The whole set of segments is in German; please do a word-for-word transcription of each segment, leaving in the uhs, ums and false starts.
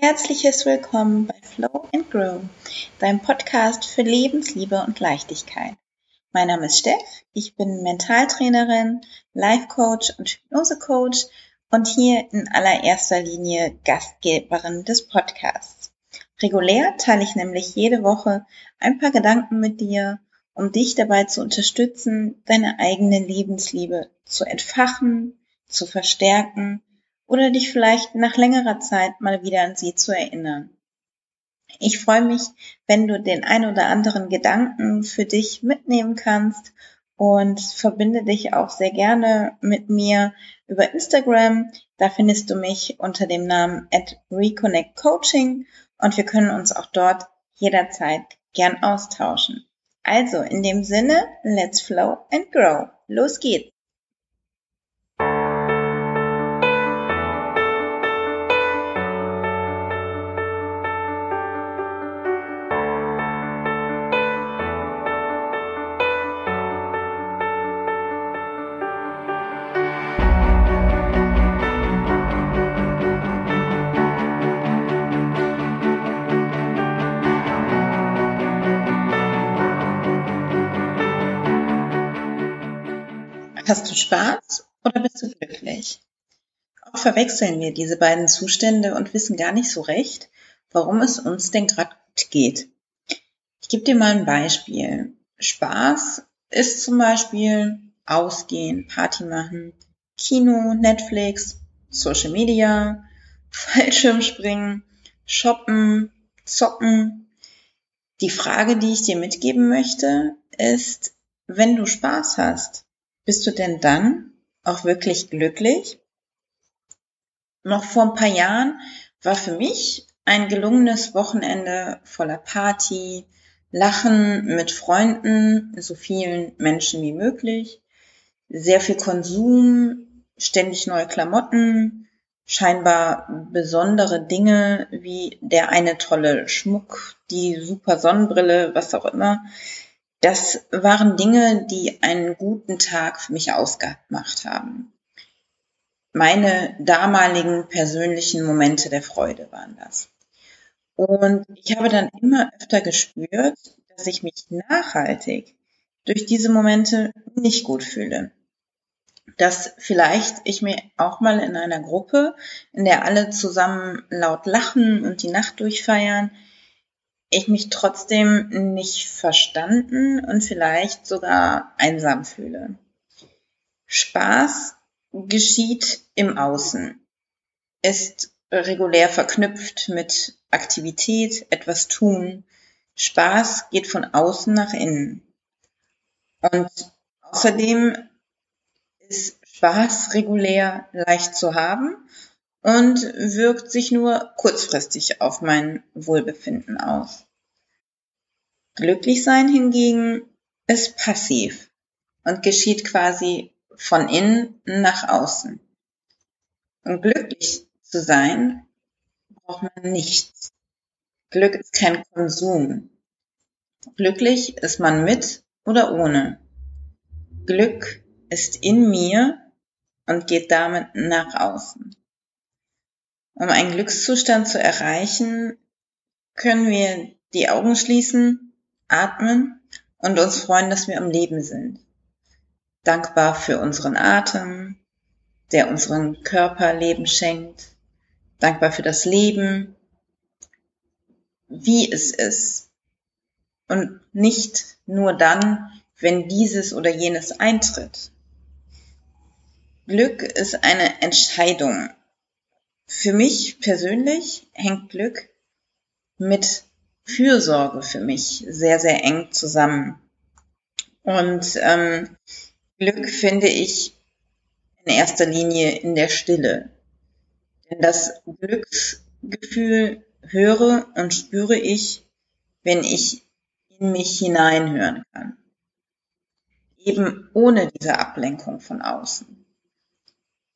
herzliches Willkommen bei Flow and Grow, deinem Podcast für Lebensliebe und Leichtigkeit. Mein Name ist Steff, ich bin Mentaltrainerin, Life Coach und Hypnose-Coach und hier in allererster Linie Gastgeberin des Podcasts. Regulär teile ich nämlich jede Woche ein paar Gedanken mit dir, um dich dabei zu unterstützen, deine eigene Lebensliebe zu entfachen, zu verstärken oder dich vielleicht nach längerer Zeit mal wieder an sie zu erinnern. Ich freue mich, wenn du den ein oder anderen Gedanken für dich mitnehmen kannst und verbinde dich auch sehr gerne mit mir über Instagram. Da findest du mich unter dem Namen at reconnect coaching und wir können uns auch dort jederzeit gern austauschen. Also in dem Sinne, let's flow and grow. Los geht's! Hast du Spaß oder bist du glücklich? Oft verwechseln wir diese beiden Zustände und wissen gar nicht so recht, warum es uns denn gerade gut geht. Ich gebe dir mal ein Beispiel. Spaß ist zum Beispiel Ausgehen, Party machen, Kino, Netflix, Social Media, Fallschirmspringen, Shoppen, Zocken. Die Frage, die ich dir mitgeben möchte, ist, wenn du Spaß hast, bist du denn dann auch wirklich glücklich? Noch vor ein paar Jahren war für mich ein gelungenes Wochenende voller Party, Lachen mit Freunden, so vielen Menschen wie möglich, sehr viel Konsum, ständig neue Klamotten, scheinbar besondere Dinge wie der eine tolle Schmuck, die super Sonnenbrille, was auch immer. Das waren Dinge, die einen guten Tag für mich ausgemacht haben. Meine damaligen persönlichen Momente der Freude waren das. Und ich habe dann immer öfter gespürt, dass ich mich nachhaltig durch diese Momente nicht gut fühle. Dass vielleicht ich mir auch mal in einer Gruppe, in der alle zusammen laut lachen und die Nacht durchfeiern, ich mich trotzdem nicht verstanden und vielleicht sogar einsam fühle. Spaß geschieht im Außen, ist regulär verknüpft mit Aktivität, etwas tun. Spaß geht von außen nach innen. Und außerdem ist Spaß regulär leicht zu haben und wirkt sich nur kurzfristig auf mein Wohlbefinden aus. Glücklichsein hingegen ist passiv und geschieht quasi von innen nach außen. Um glücklich zu sein, braucht man nichts. Glück ist kein Konsum. Glücklich ist man mit oder ohne. Glück ist in mir und geht damit nach außen. Um einen Glückszustand zu erreichen, können wir die Augen schließen, atmen und uns freuen, dass wir am Leben sind. Dankbar für unseren Atem, der unserem Körper Leben schenkt. Dankbar für das Leben, wie es ist. Und nicht nur dann, wenn dieses oder jenes eintritt. Glück ist eine Entscheidung. Für mich persönlich hängt Glück mit Fürsorge für mich sehr, sehr eng zusammen. Und ähm, Glück finde ich in erster Linie in der Stille. Denn das Glücksgefühl höre und spüre ich, wenn ich in mich hineinhören kann. Eben ohne diese Ablenkung von außen.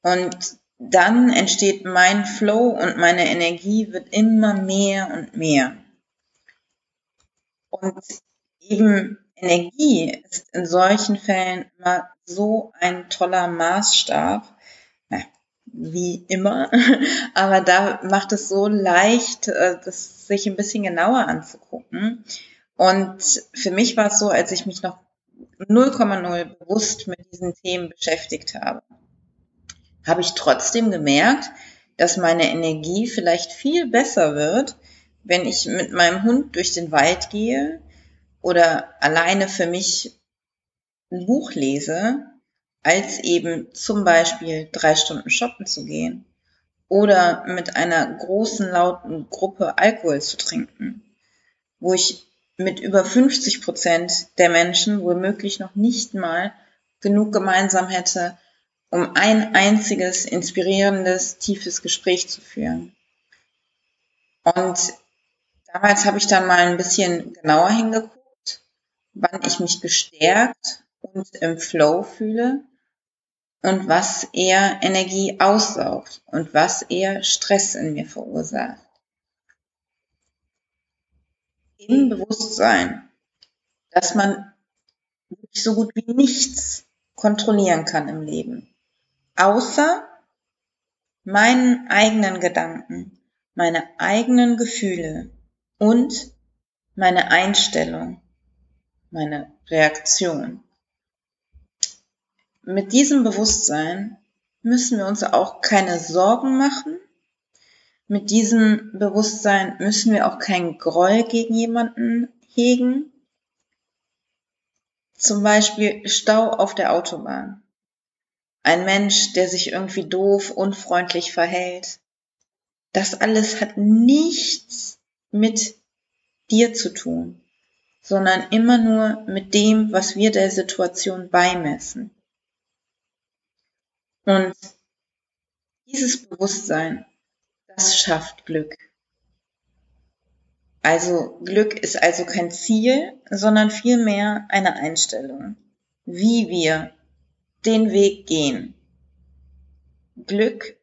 Und dann entsteht mein Flow und meine Energie wird immer mehr und mehr. Und eben Energie ist in solchen Fällen immer so ein toller Maßstab, wie immer, aber da macht es so leicht, das sich ein bisschen genauer anzugucken. Und für mich war es so, als ich mich noch null Komma null bewusst mit diesen Themen beschäftigt habe, habe ich trotzdem gemerkt, dass meine Energie vielleicht viel besser wird, wenn ich mit meinem Hund durch den Wald gehe oder alleine für mich ein Buch lese, als eben zum Beispiel drei Stunden shoppen zu gehen oder mit einer großen, lauten Gruppe Alkohol zu trinken, wo ich mit über fünfzig Prozent der Menschen womöglich noch nicht mal genug gemeinsam hätte, um ein einziges inspirierendes, tiefes Gespräch zu führen. Und damals habe ich dann mal ein bisschen genauer hingeguckt, wann ich mich gestärkt und im Flow fühle und was eher Energie aussaugt und was eher Stress in mir verursacht. Im Bewusstsein, dass man so gut wie nichts kontrollieren kann im Leben, außer meinen eigenen Gedanken, meine eigenen Gefühle und meine Einstellung, meine Reaktion. Mit diesem Bewusstsein müssen wir uns auch keine Sorgen machen. Mit diesem Bewusstsein müssen wir auch keinen Groll gegen jemanden hegen. Zum Beispiel Stau auf der Autobahn. Ein Mensch, der sich irgendwie doof, unfreundlich verhält. Das alles hat nichts mit dir zu tun, sondern immer nur mit dem, was wir der Situation beimessen. Und dieses Bewusstsein, das schafft Glück. Also Glück ist also kein Ziel, sondern vielmehr eine Einstellung, wie wir den Weg gehen. Glück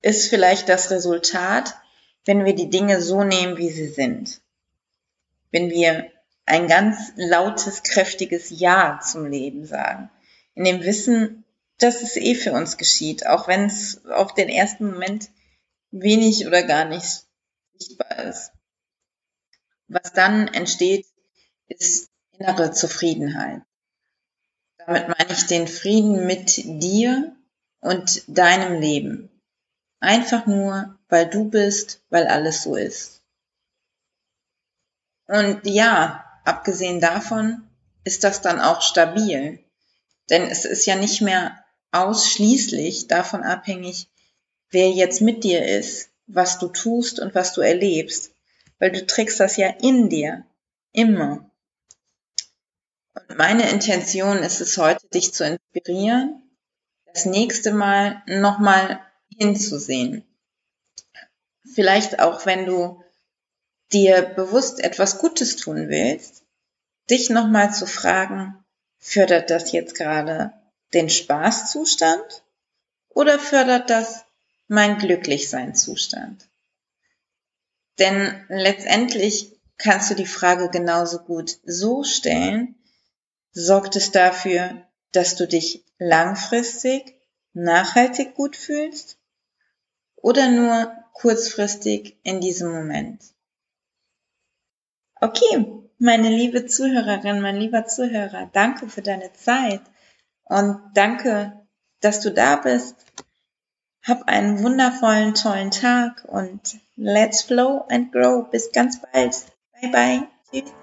ist vielleicht das Resultat, wenn wir die Dinge so nehmen, wie sie sind. Wenn wir ein ganz lautes, kräftiges Ja zum Leben sagen. In dem Wissen, dass es eh für uns geschieht, auch wenn es auf den ersten Moment wenig oder gar nicht sichtbar ist. Was dann entsteht, ist innere Zufriedenheit. Damit meine ich den Frieden mit dir und deinem Leben. Einfach nur, weil du bist, weil alles so ist. Und ja, abgesehen davon ist das dann auch stabil. Denn es ist ja nicht mehr ausschließlich davon abhängig, wer jetzt mit dir ist, was du tust und was du erlebst, weil du trägst das ja in dir, immer. Und meine Intention ist es heute, dich zu inspirieren, das nächste Mal nochmal hinzusehen. Vielleicht auch, wenn du dir bewusst etwas Gutes tun willst, dich nochmal zu fragen, fördert das jetzt gerade den Spaßzustand oder fördert das mein Glücklichsein-Zustand? Denn letztendlich kannst du die Frage genauso gut so stellen, sorgt es dafür, dass du dich langfristig, nachhaltig gut fühlst oder nur kurzfristig in diesem Moment? Okay, meine liebe Zuhörerin, mein lieber Zuhörer, danke für deine Zeit und danke, dass du da bist. Hab einen wundervollen, tollen Tag und let's flow and grow. Bis ganz bald. Bye, bye. Tschüss.